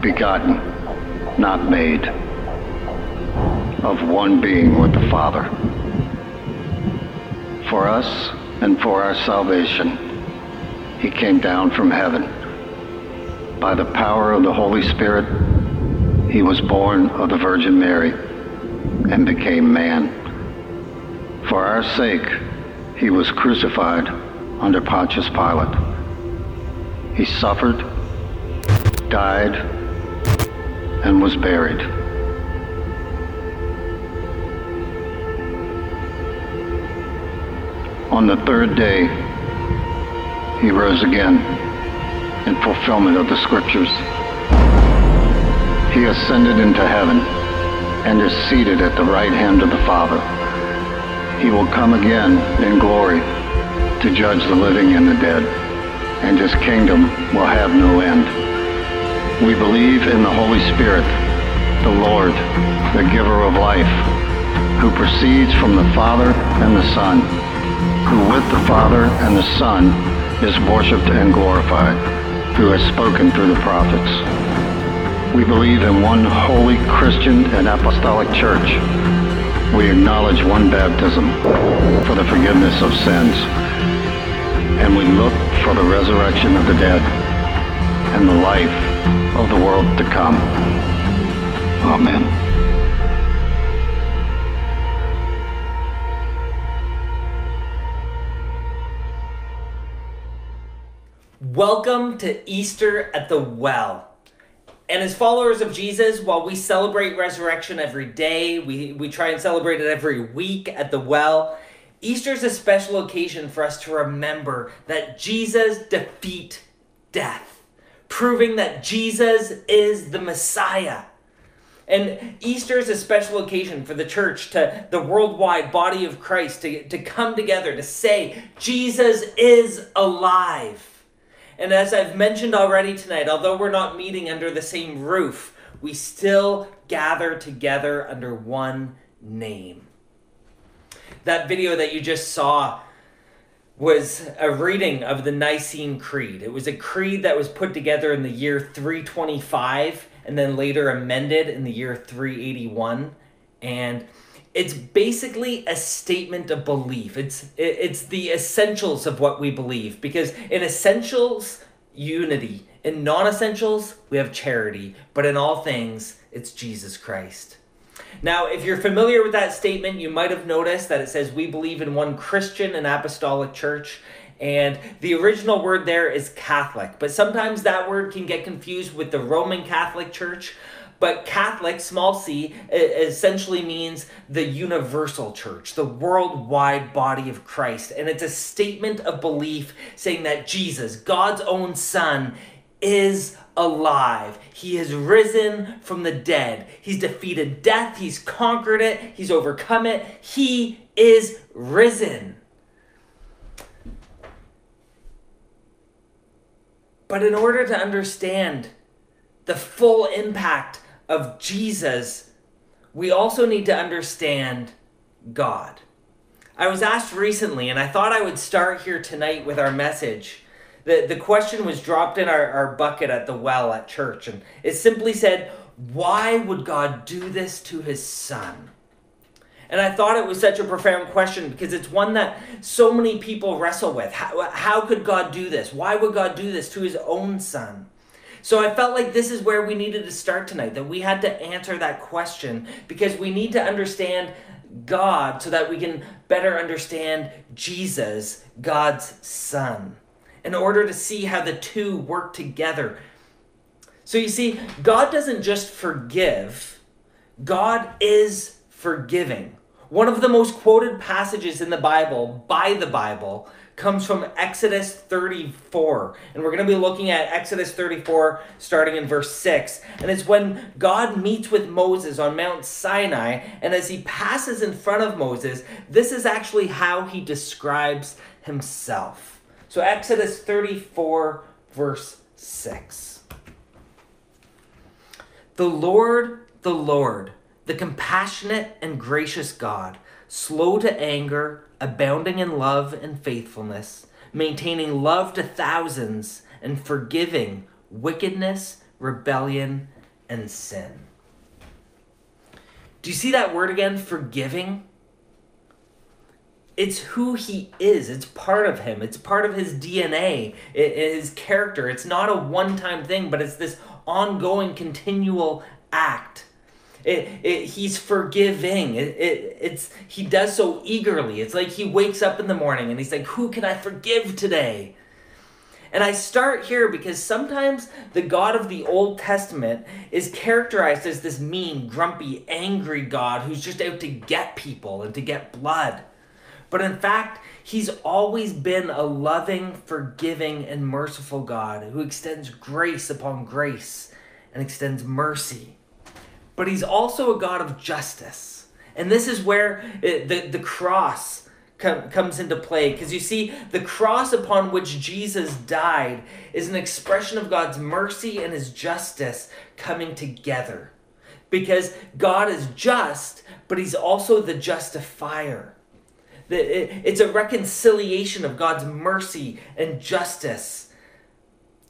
begotten, not made, of one being with the Father. For us and for our salvation, he came down from heaven. By the power of the Holy Spirit, he was born of the Virgin Mary and became man. For our sake, he was crucified under Pontius Pilate. He suffered, died, and was buried. On the third day, he rose again in fulfillment of the scriptures. He ascended into heaven and is seated at the right hand of the Father. He will come again in glory to judge the living and the dead, and his kingdom will have no end. We believe in the Holy Spirit, the Lord, the giver of life, who proceeds from the Father and the Son, who with the Father and the Son is worshipped and glorified, who has spoken through the prophets. We believe in one holy Christian and apostolic church. We acknowledge one baptism for the forgiveness of sins, and we look for the resurrection of the dead and the life of the world to come. Amen. Welcome to Easter at the Well. And as followers of Jesus, while we celebrate resurrection every day, we try and celebrate it every week at the Well, Easter is a special occasion for us to remember that Jesus defeated death, proving that Jesus is the Messiah. And Easter is a special occasion for the church, to the worldwide body of Christ, to come together to say, Jesus is alive. And as I've mentioned already tonight, although we're not meeting under the same roof, we still gather together under one name. That video that you just saw was a reading of the Nicene Creed. It was a creed that was put together in the year 325 and then later amended in the year 381. And it's basically a statement of belief. It's the essentials of what we believe, because in essentials, unity. In non-essentials, we have charity. But in all things, it's Jesus Christ. Now, if you're familiar with that statement, you might have noticed that it says, we believe in one Christian and apostolic church. And the original word there is Catholic. But sometimes that word can get confused with the Roman Catholic Church. But Catholic, small c, essentially means the universal church, the worldwide body of Christ. And it's a statement of belief saying that Jesus, God's own Son, is alive. He has risen from the dead. He's defeated death. He's conquered it. He's overcome it. He is risen. But in order to understand the full impact of Jesus, we also need to understand God. I was asked recently, and I thought I would start here tonight with our message. The question was dropped in our bucket at the well at church, and it simply said, why would God do this to his Son? And I thought it was such a profound question, because it's one that so many people wrestle with. How could God do this? Why would God do this to his own Son? So I felt like this is where we needed to start tonight, that we had to answer that question, because we need to understand God so that we can better understand Jesus, God's Son, in order to see how the two work together. So you see, God doesn't just forgive, God is forgiving. One of the most quoted passages in the Bible, by the Bible, comes from Exodus 34. And we're going to be looking at Exodus 34 starting in verse 6. And it's when God meets with Moses on Mount Sinai, and as he passes in front of Moses, this is actually how he describes himself. So Exodus 34, verse 6. The Lord, the compassionate and gracious God, slow to anger, abounding in love and faithfulness, maintaining love to thousands, and forgiving wickedness, rebellion, and sin. Do you see that word again, forgiving? It's who he is. It's part of him. It's part of his DNA, his character. It's not a one-time thing, but it's this ongoing, continual act. He's forgiving. He does so eagerly. It's like he wakes up in the morning and he's like, who can I forgive today? And I start here because sometimes the God of the Old Testament is characterized as this mean, grumpy, angry God who's just out to get people and to get blood. But in fact, he's always been a loving, forgiving, and merciful God who extends grace upon grace and extends mercy. But he's also a God of justice. And this is where the cross comes into play. Because you see, the cross upon which Jesus died is an expression of God's mercy and his justice coming together. Because God is just, but he's also the justifier. It's a reconciliation of God's mercy and justice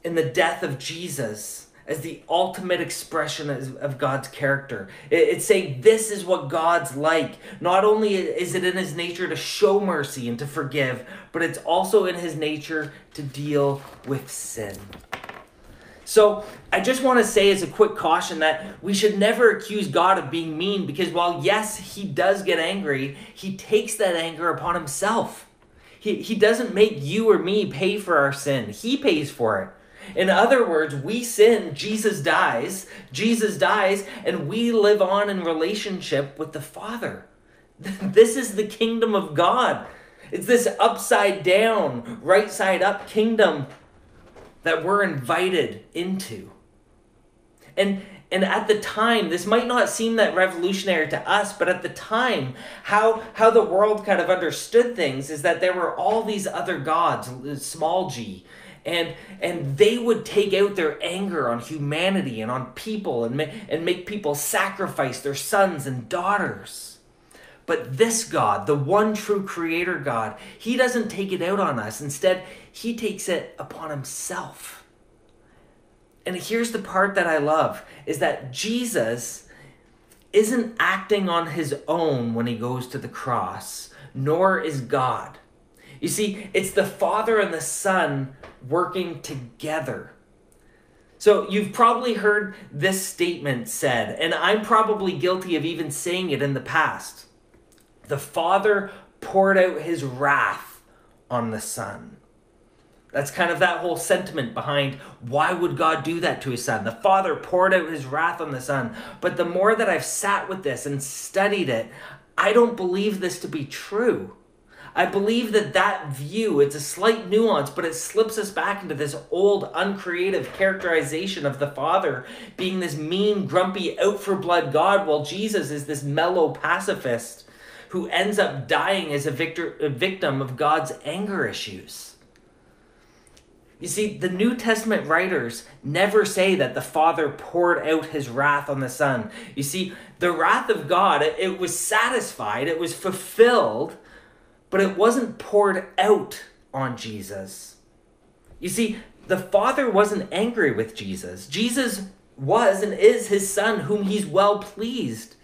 in the death of Jesus as the ultimate expression of God's character. It's saying this is what God's like. Not only is it in his nature to show mercy and to forgive, but it's also in his nature to deal with sin. So I just want to say as a quick caution that we should never accuse God of being mean, because while yes, he does get angry, he takes that anger upon himself. He doesn't make you or me pay for our sin. He pays for it. In other words, we sin, Jesus dies, and we live on in relationship with the Father. This is the kingdom of God. It's this upside down, right side up kingdom that we're invited into. And at the time, this might not seem that revolutionary to us, but at the time, how the world kind of understood things is that there were all these other gods, small g, and they would take out their anger on humanity and on people and make people sacrifice their sons and daughters. But this God, the one true creator God, he doesn't take it out on us. Instead, he takes it upon himself. And here's the part that I love, is that Jesus isn't acting on his own when he goes to the cross, nor is God. You see, it's the Father and the Son working together. So you've probably heard this statement said, and I'm probably guilty of even saying it in the past. The Father poured out his wrath on the Son. That's kind of that whole sentiment behind why would God do that to his Son? The Father poured out his wrath on the Son. But the more that I've sat with this and studied it, I don't believe this to be true. I believe that view, it's a slight nuance, but it slips us back into this old, uncreative characterization of the Father being this mean, grumpy, out-for-blood God, while Jesus is this mellow pacifist who ends up dying as a victim of God's anger issues. You see, the New Testament writers never say that the Father poured out his wrath on the Son. You see, the wrath of God, it was satisfied, it was fulfilled, but it wasn't poured out on Jesus. You see, the Father wasn't angry with Jesus. Jesus was and is his Son, whom he's well pleased.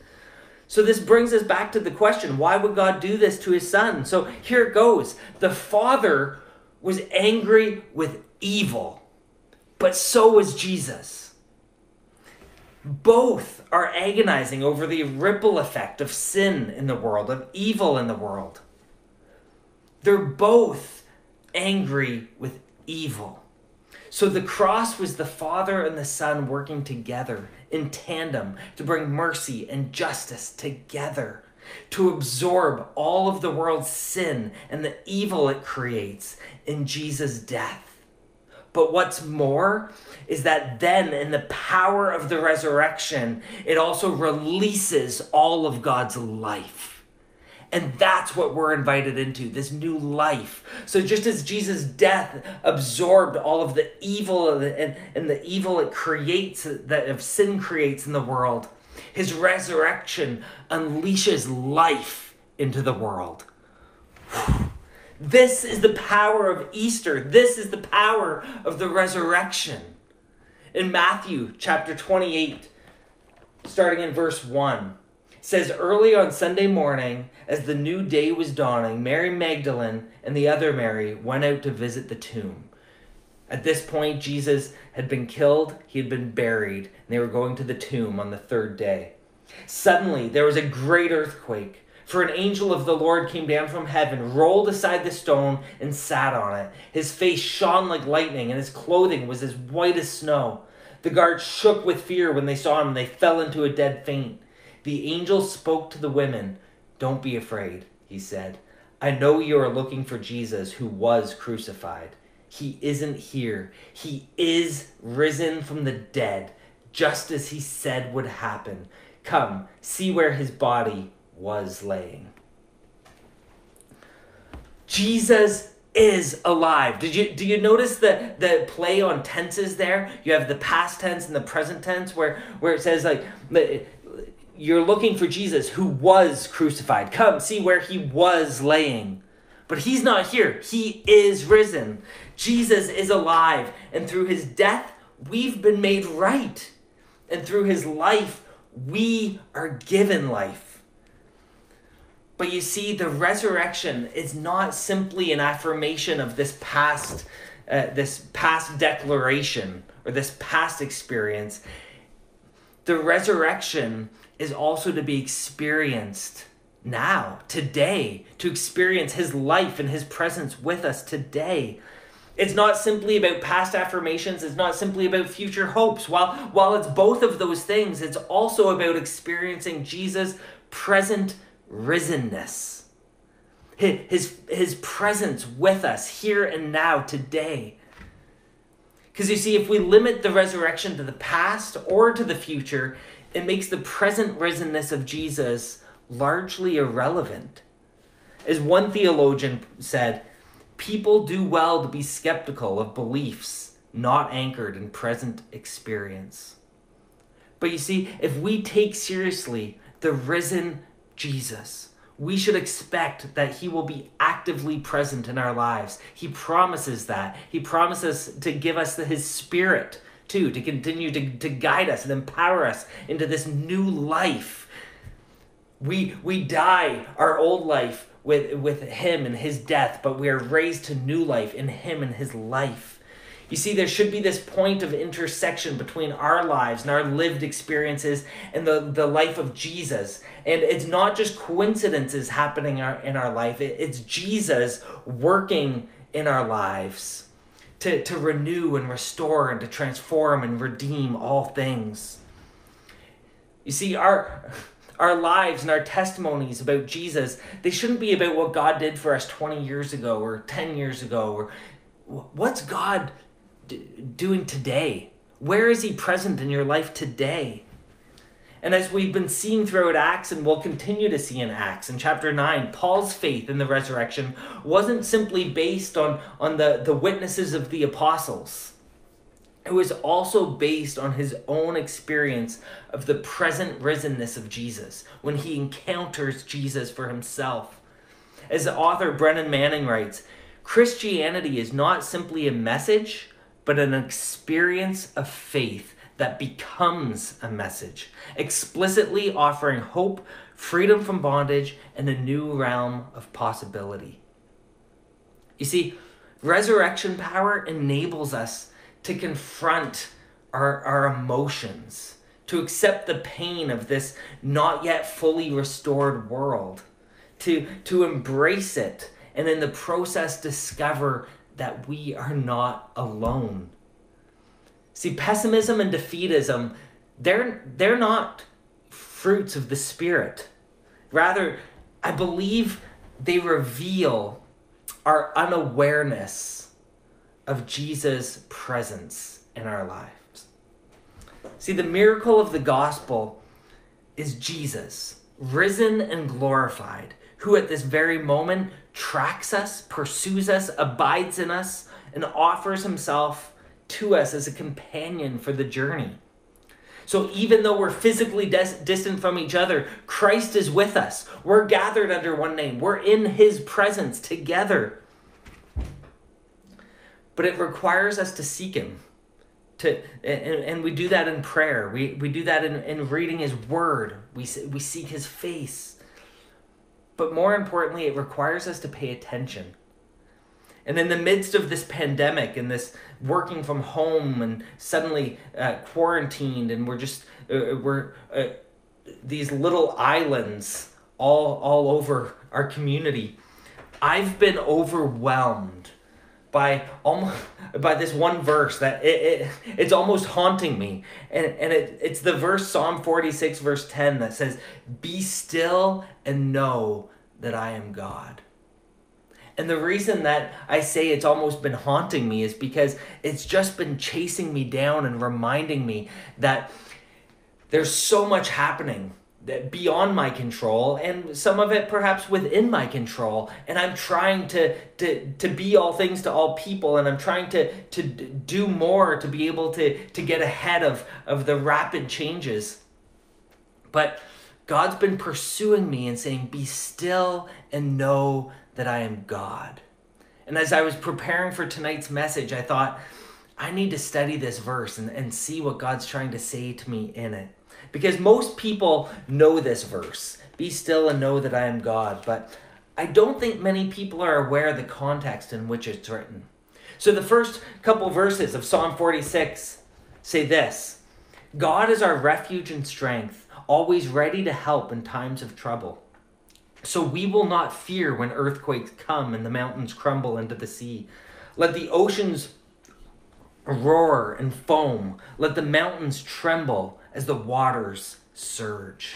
So this brings us back to the question, why would God do this to his Son? So here it goes. The Father was angry with evil, but so was Jesus. Both are agonizing over the ripple effect of sin in the world, of evil in the world. They're both angry with evil. So the cross was the Father and the Son working together in tandem to bring mercy and justice together. to absorb all of the world's sin and the evil it creates in Jesus' death. But what's more is that then in the power of the resurrection, it also releases all of God's life. And that's what we're invited into, this new life. So just as Jesus' death absorbed all of the evil and the evil it creates, that sin creates in the world, his resurrection unleashes life into the world. This is the power of Easter. This is the power of the resurrection. In Matthew chapter 28, starting in verse 1, it says, early on Sunday morning, as the new day was dawning, Mary Magdalene and the other Mary went out to visit the tomb. At this point, Jesus had been killed, he had been buried, and they were going to the tomb on the third day. Suddenly, there was a great earthquake. For an angel of the Lord came down from heaven, rolled aside the stone, and sat on it. His face shone like lightning, and his clothing was as white as snow. The guards shook with fear when they saw him, and they fell into a dead faint. The angel spoke to the women. "Don't be afraid," he said. "I know you are looking for Jesus who was crucified. He isn't here. He is risen from the dead, just as he said would happen. Come, see where his body was laying." Jesus is alive. Do you notice the play on tenses there? You have the past tense and the present tense where it says, like, you're looking for Jesus who was crucified. Come, see where he was laying. But he's not here. He is risen. Jesus is alive. And through his death, we've been made right. And through his life, we are given life. But you see, the resurrection is not simply an affirmation of this past declaration or this past experience. The resurrection is also to be experienced now, today, to experience his life and his presence with us today. It's not simply about past affirmations. It's not simply about future hopes. While it's both of those things, it's also about experiencing Jesus' present risenness, his presence with us here and now today. Because you see, if we limit the resurrection to the past or to the future, it makes the present risenness of Jesus largely irrelevant. As one theologian said, people do well to be skeptical of beliefs not anchored in present experience. But you see, if we take seriously the risen Jesus, we should expect that he will be actively present in our lives. He promises that. He promises to give us his spirit too, to continue to guide us and empower us into this new life. We die our old life with him and his death, but we are raised to new life in him and his life. You see, there should be this point of intersection between our lives and our lived experiences and the life of Jesus. And it's not just coincidences happening in our life. It's Jesus working in our lives to renew and restore and to transform and redeem all things. You see, our lives and our testimonies about Jesus, they shouldn't be about what God did for us 20 years ago or 10 years ago or what's God doing today? Where is he present in your life today? And as we've been seeing throughout Acts, and we'll continue to see in Acts, in chapter 9, Paul's faith in the resurrection wasn't simply based on the witnesses of the apostles. It was also based on his own experience of the present risenness of Jesus, when he encounters Jesus for himself. As the author Brennan Manning writes, Christianity is not simply a message, but an experience of faith that becomes a message, explicitly offering hope, freedom from bondage, and a new realm of possibility. You see, resurrection power enables us to confront our emotions, to accept the pain of this not yet fully restored world, to embrace it, and in the process discover that we are not alone. See, pessimism and defeatism, they're not fruits of the Spirit. Rather, I believe they reveal our unawareness of Jesus' presence in our lives. See, the miracle of the gospel is Jesus, risen and glorified, who at this very moment tracks us, pursues us, abides in us, and offers himself to us as a companion for the journey. So even though we're physically distant from each other, Christ is with us. We're gathered under one name. We're in his presence together. But it requires us to seek him. And we do that in prayer. We do that in reading his word. We seek his face. But more importantly, it requires us to pay attention. And in the midst of this pandemic and this working from home and suddenly quarantined, and we're these little islands all over our community, I've been overwhelmed by this one verse that it's almost haunting me. And it's the verse, Psalm 46, verse 10, that says, "Be still and know that I am God." And the reason that I say it's almost been haunting me is because it's just been chasing me down and reminding me that there's so much happening that beyond my control, and some of it perhaps within my control. And I'm trying to be all things to all people, and I'm trying to do more to be able to get ahead of the rapid changes. But God's been pursuing me and saying, "Be still and know that I am God." And as I was preparing for tonight's message, I thought, I need to study this verse and see what God's trying to say to me in it. Because most people know this verse, "Be still and know that I am God," but I don't think many people are aware of the context in which it's written. So the first couple verses of Psalm 46 say this: "God is our refuge and strength, always ready to help in times of trouble. So we will not fear when earthquakes come and the mountains crumble into the sea. Let the oceans roar and foam. Let the mountains tremble as the waters surge."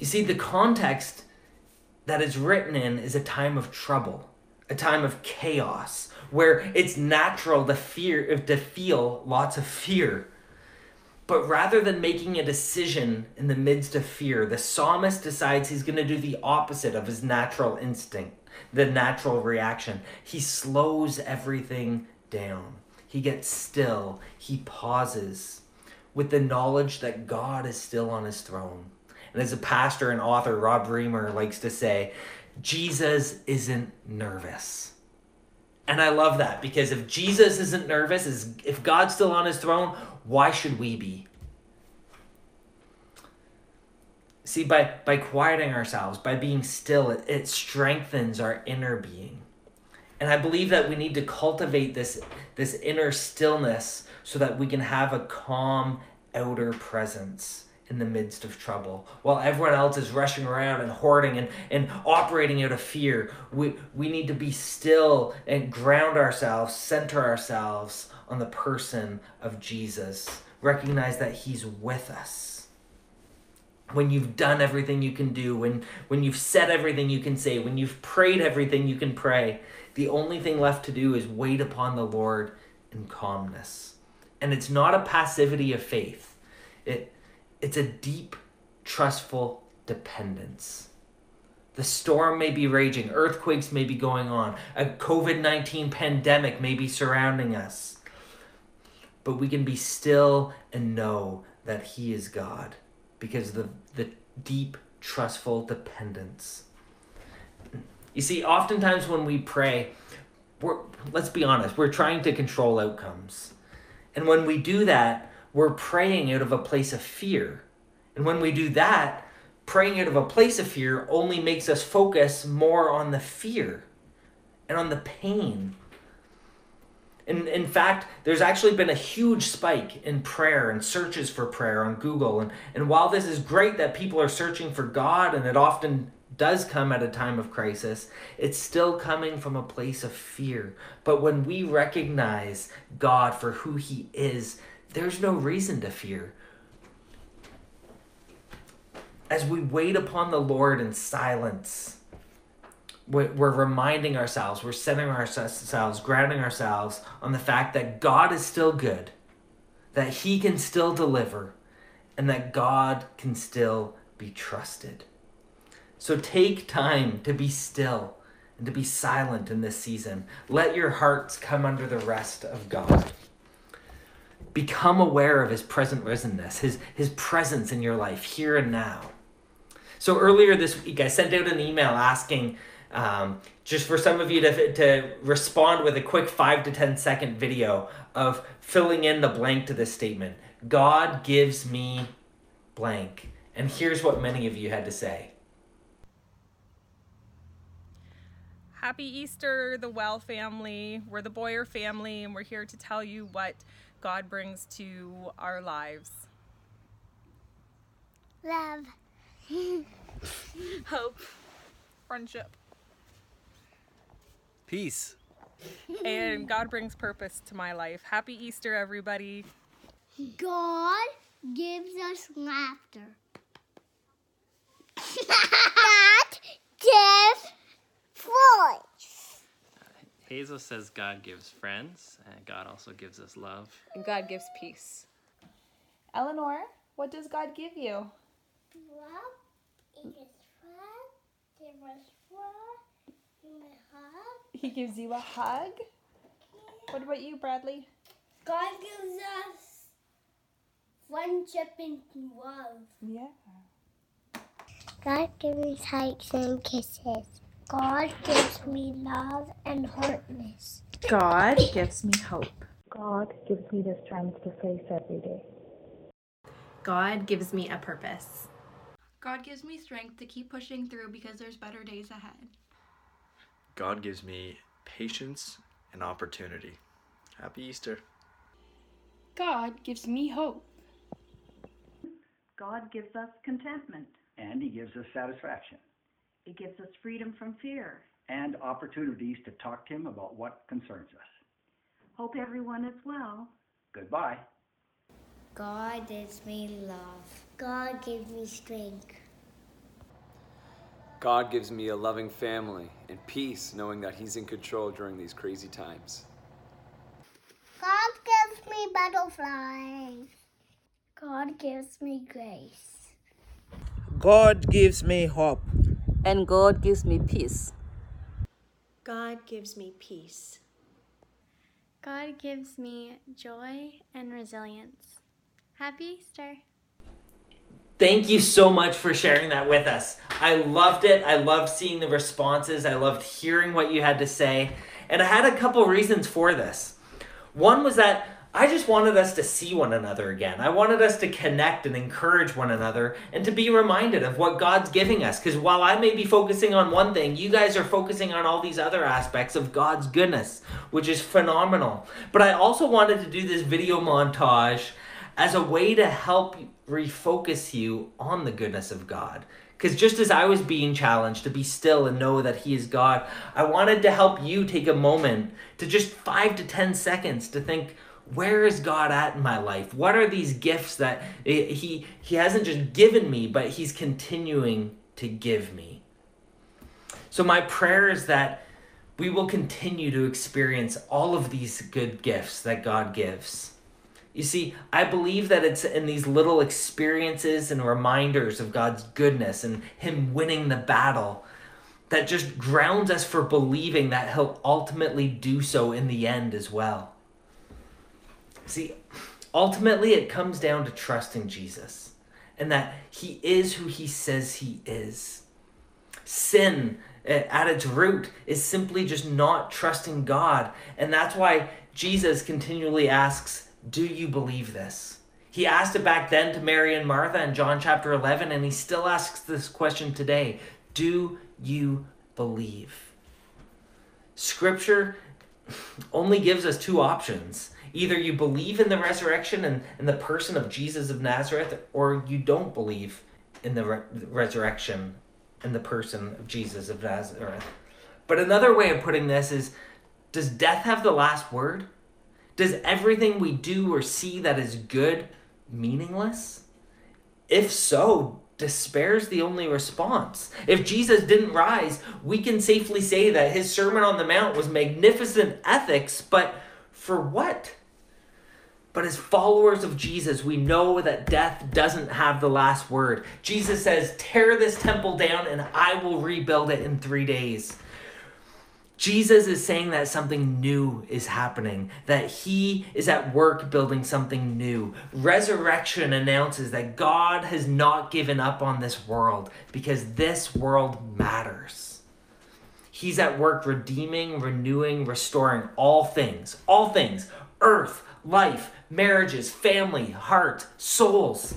You see, the context that it's written in is a time of trouble, a time of chaos, where it's natural to feel lots of fear. But rather than making a decision in the midst of fear, the psalmist decides he's going to do the opposite of his natural instinct, the natural reaction. He slows everything down. He gets still. He pauses with the knowledge that God is still on his throne. And as a pastor and author, Rob Reimer likes to say, Jesus isn't nervous. And I love that, because if Jesus isn't nervous, if God's still on his throne, why should we be? See, by quieting ourselves, by being still, it strengthens our inner being. And I believe that we need to cultivate this inner stillness so that we can have a calm outer presence in the midst of trouble. While everyone else is rushing around and hoarding and operating out of fear, we need to be still and ground ourselves, center ourselves on the person of Jesus. Recognize that he's with us. When you've done everything you can do, when you've said everything you can say, when you've prayed everything you can pray, the only thing left to do is wait upon the Lord in calmness. And it's not a passivity of faith. It's a deep, trustful dependence. The storm may be raging. Earthquakes may be going on. A COVID-19 pandemic may be surrounding us. But we can be still and know that he is God because of the deep, trustful dependence. You see, oftentimes when we pray, let's be honest, we're trying to control outcomes. And when we do that, we're praying out of a place of fear. And when we do that, praying out of a place of fear only makes us focus more on the fear and on the pain. And in fact, there's actually been a huge spike in prayer and searches for prayer on Google. And while this is great that people are searching for God, and it often does come at a time of crisis, it's still coming from a place of fear. But when we recognize God for who he is, there's no reason to fear. as we wait upon the Lord in silence, we're reminding ourselves, we're centering ourselves, grounding ourselves on the fact that God is still good, that he can still deliver, and that God can still be trusted. So take time to be still and to be silent in this season. Let your hearts come under the rest of God. Become aware of his present risenness, his presence in your life here and now. So earlier this week, I sent out an email asking just for some of you to respond with a quick 5 to 10 second video of filling in the blank to this statement. God gives me blank. And here's what many of you had to say. Happy Easter, the Well family. We're the Boyer family, and we're here to tell you what God brings to our lives. Love. Hope. Friendship. Peace. And God brings purpose to my life. Happy Easter, everybody. God gives us laughter. God gives voice. Hazel says God gives friends, and God also gives us love. And God gives peace. Eleanor, what does God give you? Love, he gives friends, he gives hug. He gives you a hug. What about you, Bradley? God gives us friendship and love. Yeah. God gives me hugs and kisses. God gives me love and heartness. God gives me hope. God gives me the strength to face every day. God gives me a purpose. God gives me strength to keep pushing through because there's better days ahead. God gives me patience and opportunity. Happy Easter. God gives me hope. God gives us contentment. And he gives us satisfaction. He gives us freedom from fear. And opportunities to talk to him about what concerns us. Hope everyone is well. Goodbye. God gives me love. God gives me strength. God gives me a loving family and peace, knowing that he's in control during these crazy times. God gives me butterflies. God gives me grace. God gives me hope. And God gives me peace. God gives me peace. God gives me joy and resilience. Happy Easter. Thank you so much for sharing that with us. I loved it. I loved seeing the responses. I loved hearing what you had to say. And I had a couple reasons for this. One was that I just wanted us to see one another again. I wanted us to connect and encourage one another and to be reminded of what God's giving us. Because while I may be focusing on one thing, you guys are focusing on all these other aspects of God's goodness, which is phenomenal. But I also wanted to do this video montage as a way to help refocus you on the goodness of God. Because just as I was being challenged to be still and know that he is God, I wanted to help you take a moment to just 5 to 10 seconds to think, where is God at in my life? What are these gifts that he hasn't just given me, but he's continuing to give me? So my prayer is that we will continue to experience all of these good gifts that God gives. You see, I believe that it's in these little experiences and reminders of God's goodness and him winning the battle that just grounds us for believing that he'll ultimately do so in the end as well. See, ultimately it comes down to trusting Jesus and that he is who he says he is. Sin at its root is simply just not trusting God, and that's why Jesus continually asks, do you believe this? He asked it back then to Mary and Martha in John chapter 11, and he still asks this question today. Do you believe? Scripture only gives us two options. Either you believe in the resurrection and in the person of Jesus of Nazareth, or you don't believe in the resurrection and the person of Jesus of Nazareth. But another way of putting this is, does death have the last word? Does everything we do or see that is good meaningless? If so, Despair's the only response. If Jesus didn't rise, we can safely say that his Sermon on the Mount was magnificent ethics, but for what? But as followers of Jesus, we know that death doesn't have the last word. Jesus says, tear this temple down and I will rebuild it in 3 days. Jesus is saying that something new is happening, that he is at work building something new. Resurrection announces that God has not given up on this world because this world matters. He's at work redeeming, renewing, restoring all things, earth, life, marriages, family, heart, souls.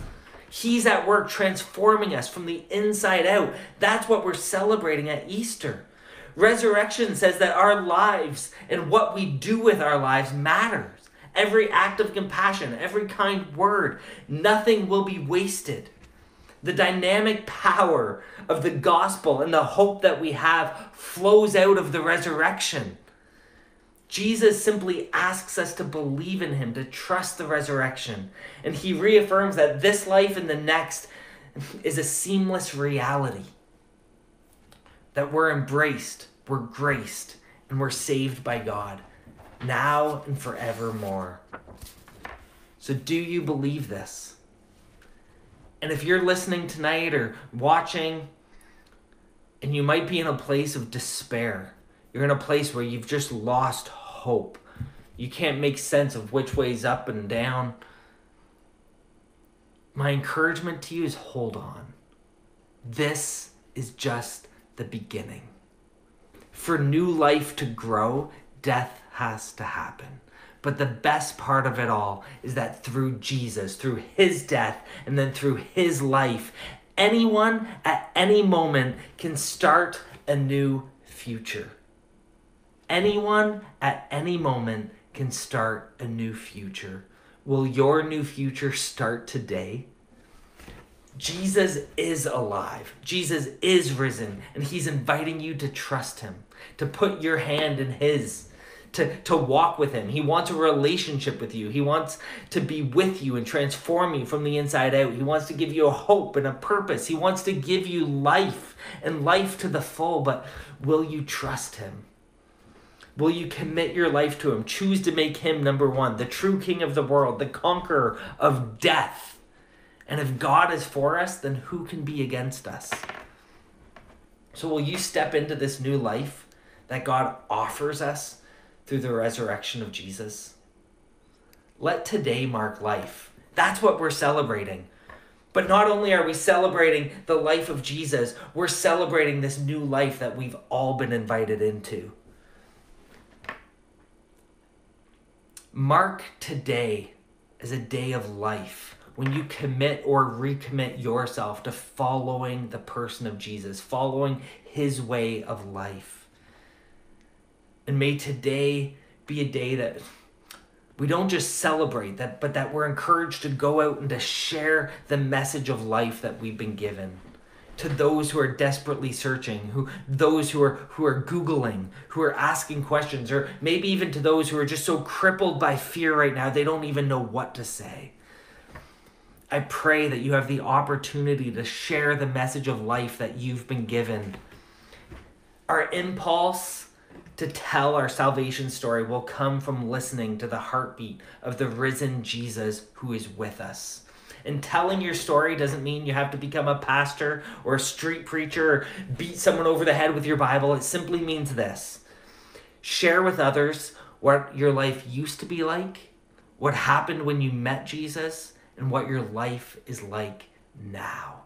He's at work transforming us from the inside out. That's what we're celebrating at Easter. Resurrection says that our lives and what we do with our lives matters. Every act of compassion, every kind word, nothing will be wasted. The dynamic power of the gospel and the hope that we have flows out of the resurrection. Jesus simply asks us to believe in him, to trust the resurrection. And he reaffirms that this life and the next is a seamless reality. That we're embraced, we're graced, and we're saved by God, now and forevermore. So do you believe this? And if you're listening tonight or watching, and you might be in a place of despair, you're in a place where you've just lost hope. You can't make sense of which way's up and down. My encouragement to you is hold on. This is just the beginning. For new life to grow, death has to happen. But the best part of it all is that through Jesus, through his death, and then through his life, anyone at any moment can start a new future. Anyone at any moment can start a new future. Will your new future start today? Jesus is alive. Jesus is risen, and he's inviting you to trust him, to put your hand in his, to walk with him. He wants a relationship with you. He wants to be with you and transform you from the inside out. He wants to give you a hope and a purpose. He wants to give you life and life to the full, but will you trust him? Will you commit your life to him? Choose to make him number one, the true king of the world, the conqueror of death. And if God is for us, then who can be against us? So will you step into this new life that God offers us through the resurrection of Jesus? Let today mark life. That's what we're celebrating. But not only are we celebrating the life of Jesus, we're celebrating this new life that we've all been invited into. Mark today as a day of life. When you commit or recommit yourself to following the person of Jesus, following his way of life. And may today be a day that we don't just celebrate, that, but that we're encouraged to go out and to share the message of life that we've been given to those who are desperately searching, those who are Googling, who are asking questions, or maybe even to those who are just so crippled by fear right now, they don't even know what to say. I pray that you have the opportunity to share the message of life that you've been given. Our impulse to tell our salvation story will come from listening to the heartbeat of the risen Jesus who is with us. And telling your story doesn't mean you have to become a pastor or a street preacher or beat someone over the head with your Bible. It simply means this. Share with others what your life used to be like, what happened when you met Jesus, and what your life is like now.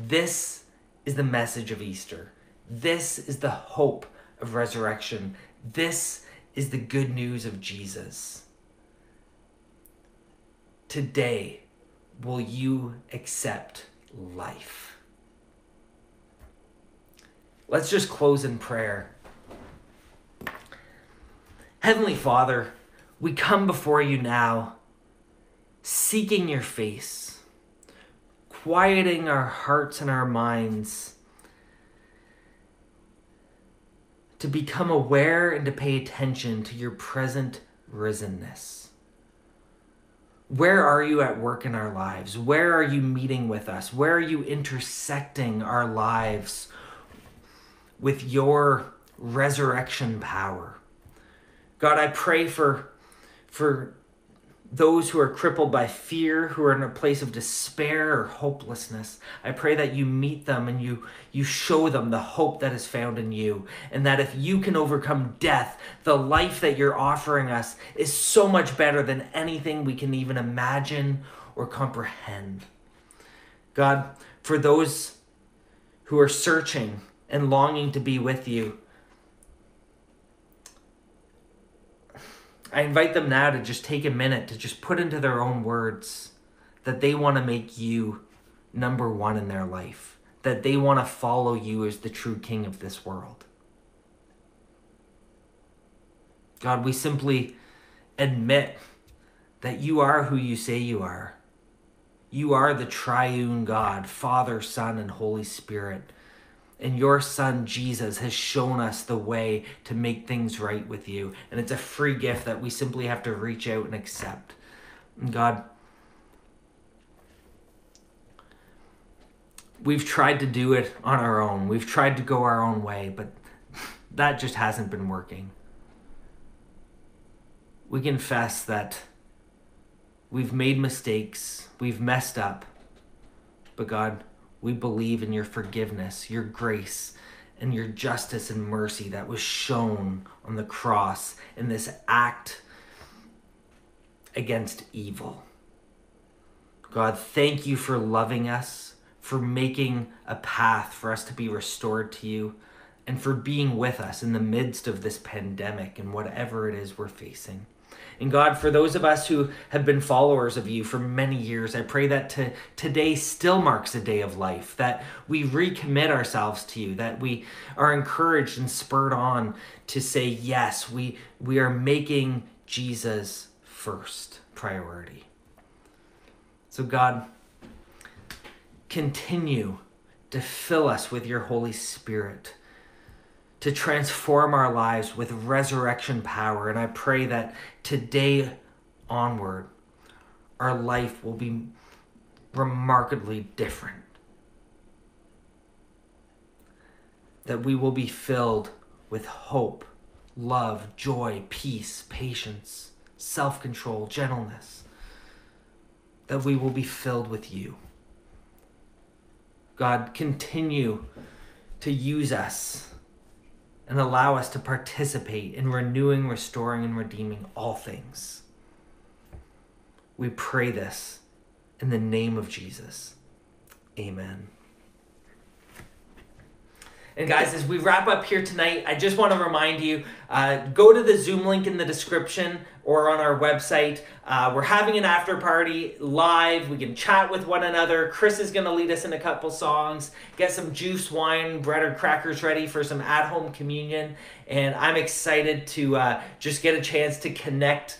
This is the message of Easter. This is the hope of resurrection. This is the good news of Jesus. Today, will you accept life? Let's just close in prayer. Heavenly Father, we come before you now, seeking your face, quieting our hearts and our minds to become aware and to pay attention to your present risenness. Where are you at work in our lives? Where are you meeting with us? Where are you intersecting our lives with your resurrection power? God, I pray for those who are crippled by fear, who are in a place of despair or hopelessness. I pray that you meet them and you show them the hope that is found in you, and that if you can overcome death, the life that you're offering us is so much better than anything we can even imagine or comprehend. God, for those who are searching and longing to be with you, I invite them now to just take a minute to just put into their own words that they want to make you number one in their life, that they want to follow you as the true king of this world. God, we simply admit that you are who you say you are. You are the triune God, Father, Son, and Holy Spirit. And your son, Jesus, has shown us the way to make things right with you. And it's a free gift that we simply have to reach out and accept. And God, we've tried to do it on our own. We've tried to go our own way, but that just hasn't been working. We confess that we've made mistakes, we've messed up, but God, we believe in your forgiveness, your grace, and your justice and mercy that was shown on the cross in this act against evil. God, thank you for loving us, for making a path for us to be restored to you, and for being with us in the midst of this pandemic and whatever it is we're facing. And God, for those of us who have been followers of you for many years, I pray that today still marks a day of life, that we recommit ourselves to you, that we are encouraged and spurred on to say, yes, we are making Jesus first priority. So God, continue to fill us with your Holy Spirit, to transform our lives with resurrection power. And I pray that today onward, our life will be remarkably different. That we will be filled with hope, love, joy, peace, patience, self-control, gentleness. That we will be filled with you. God, continue to use us and allow us to participate in renewing, restoring, and redeeming all things. We pray this in the name of Jesus. Amen. And guys, as we wrap up here tonight, I just want to remind you, go to the Zoom link in the description or on our website. We're having an after party live. We can chat with one another. Chris is going to lead us in a couple songs, get some juice, wine, bread, or crackers ready for some at-home communion. And I'm excited to just get a chance to connect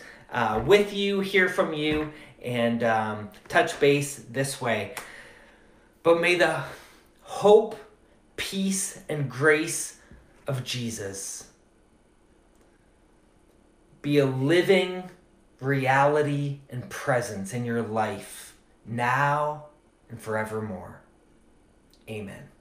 with you, hear from you, and touch base this way. But may the hope, peace, and grace of Jesus be a living reality and presence in your life now and forevermore. Amen.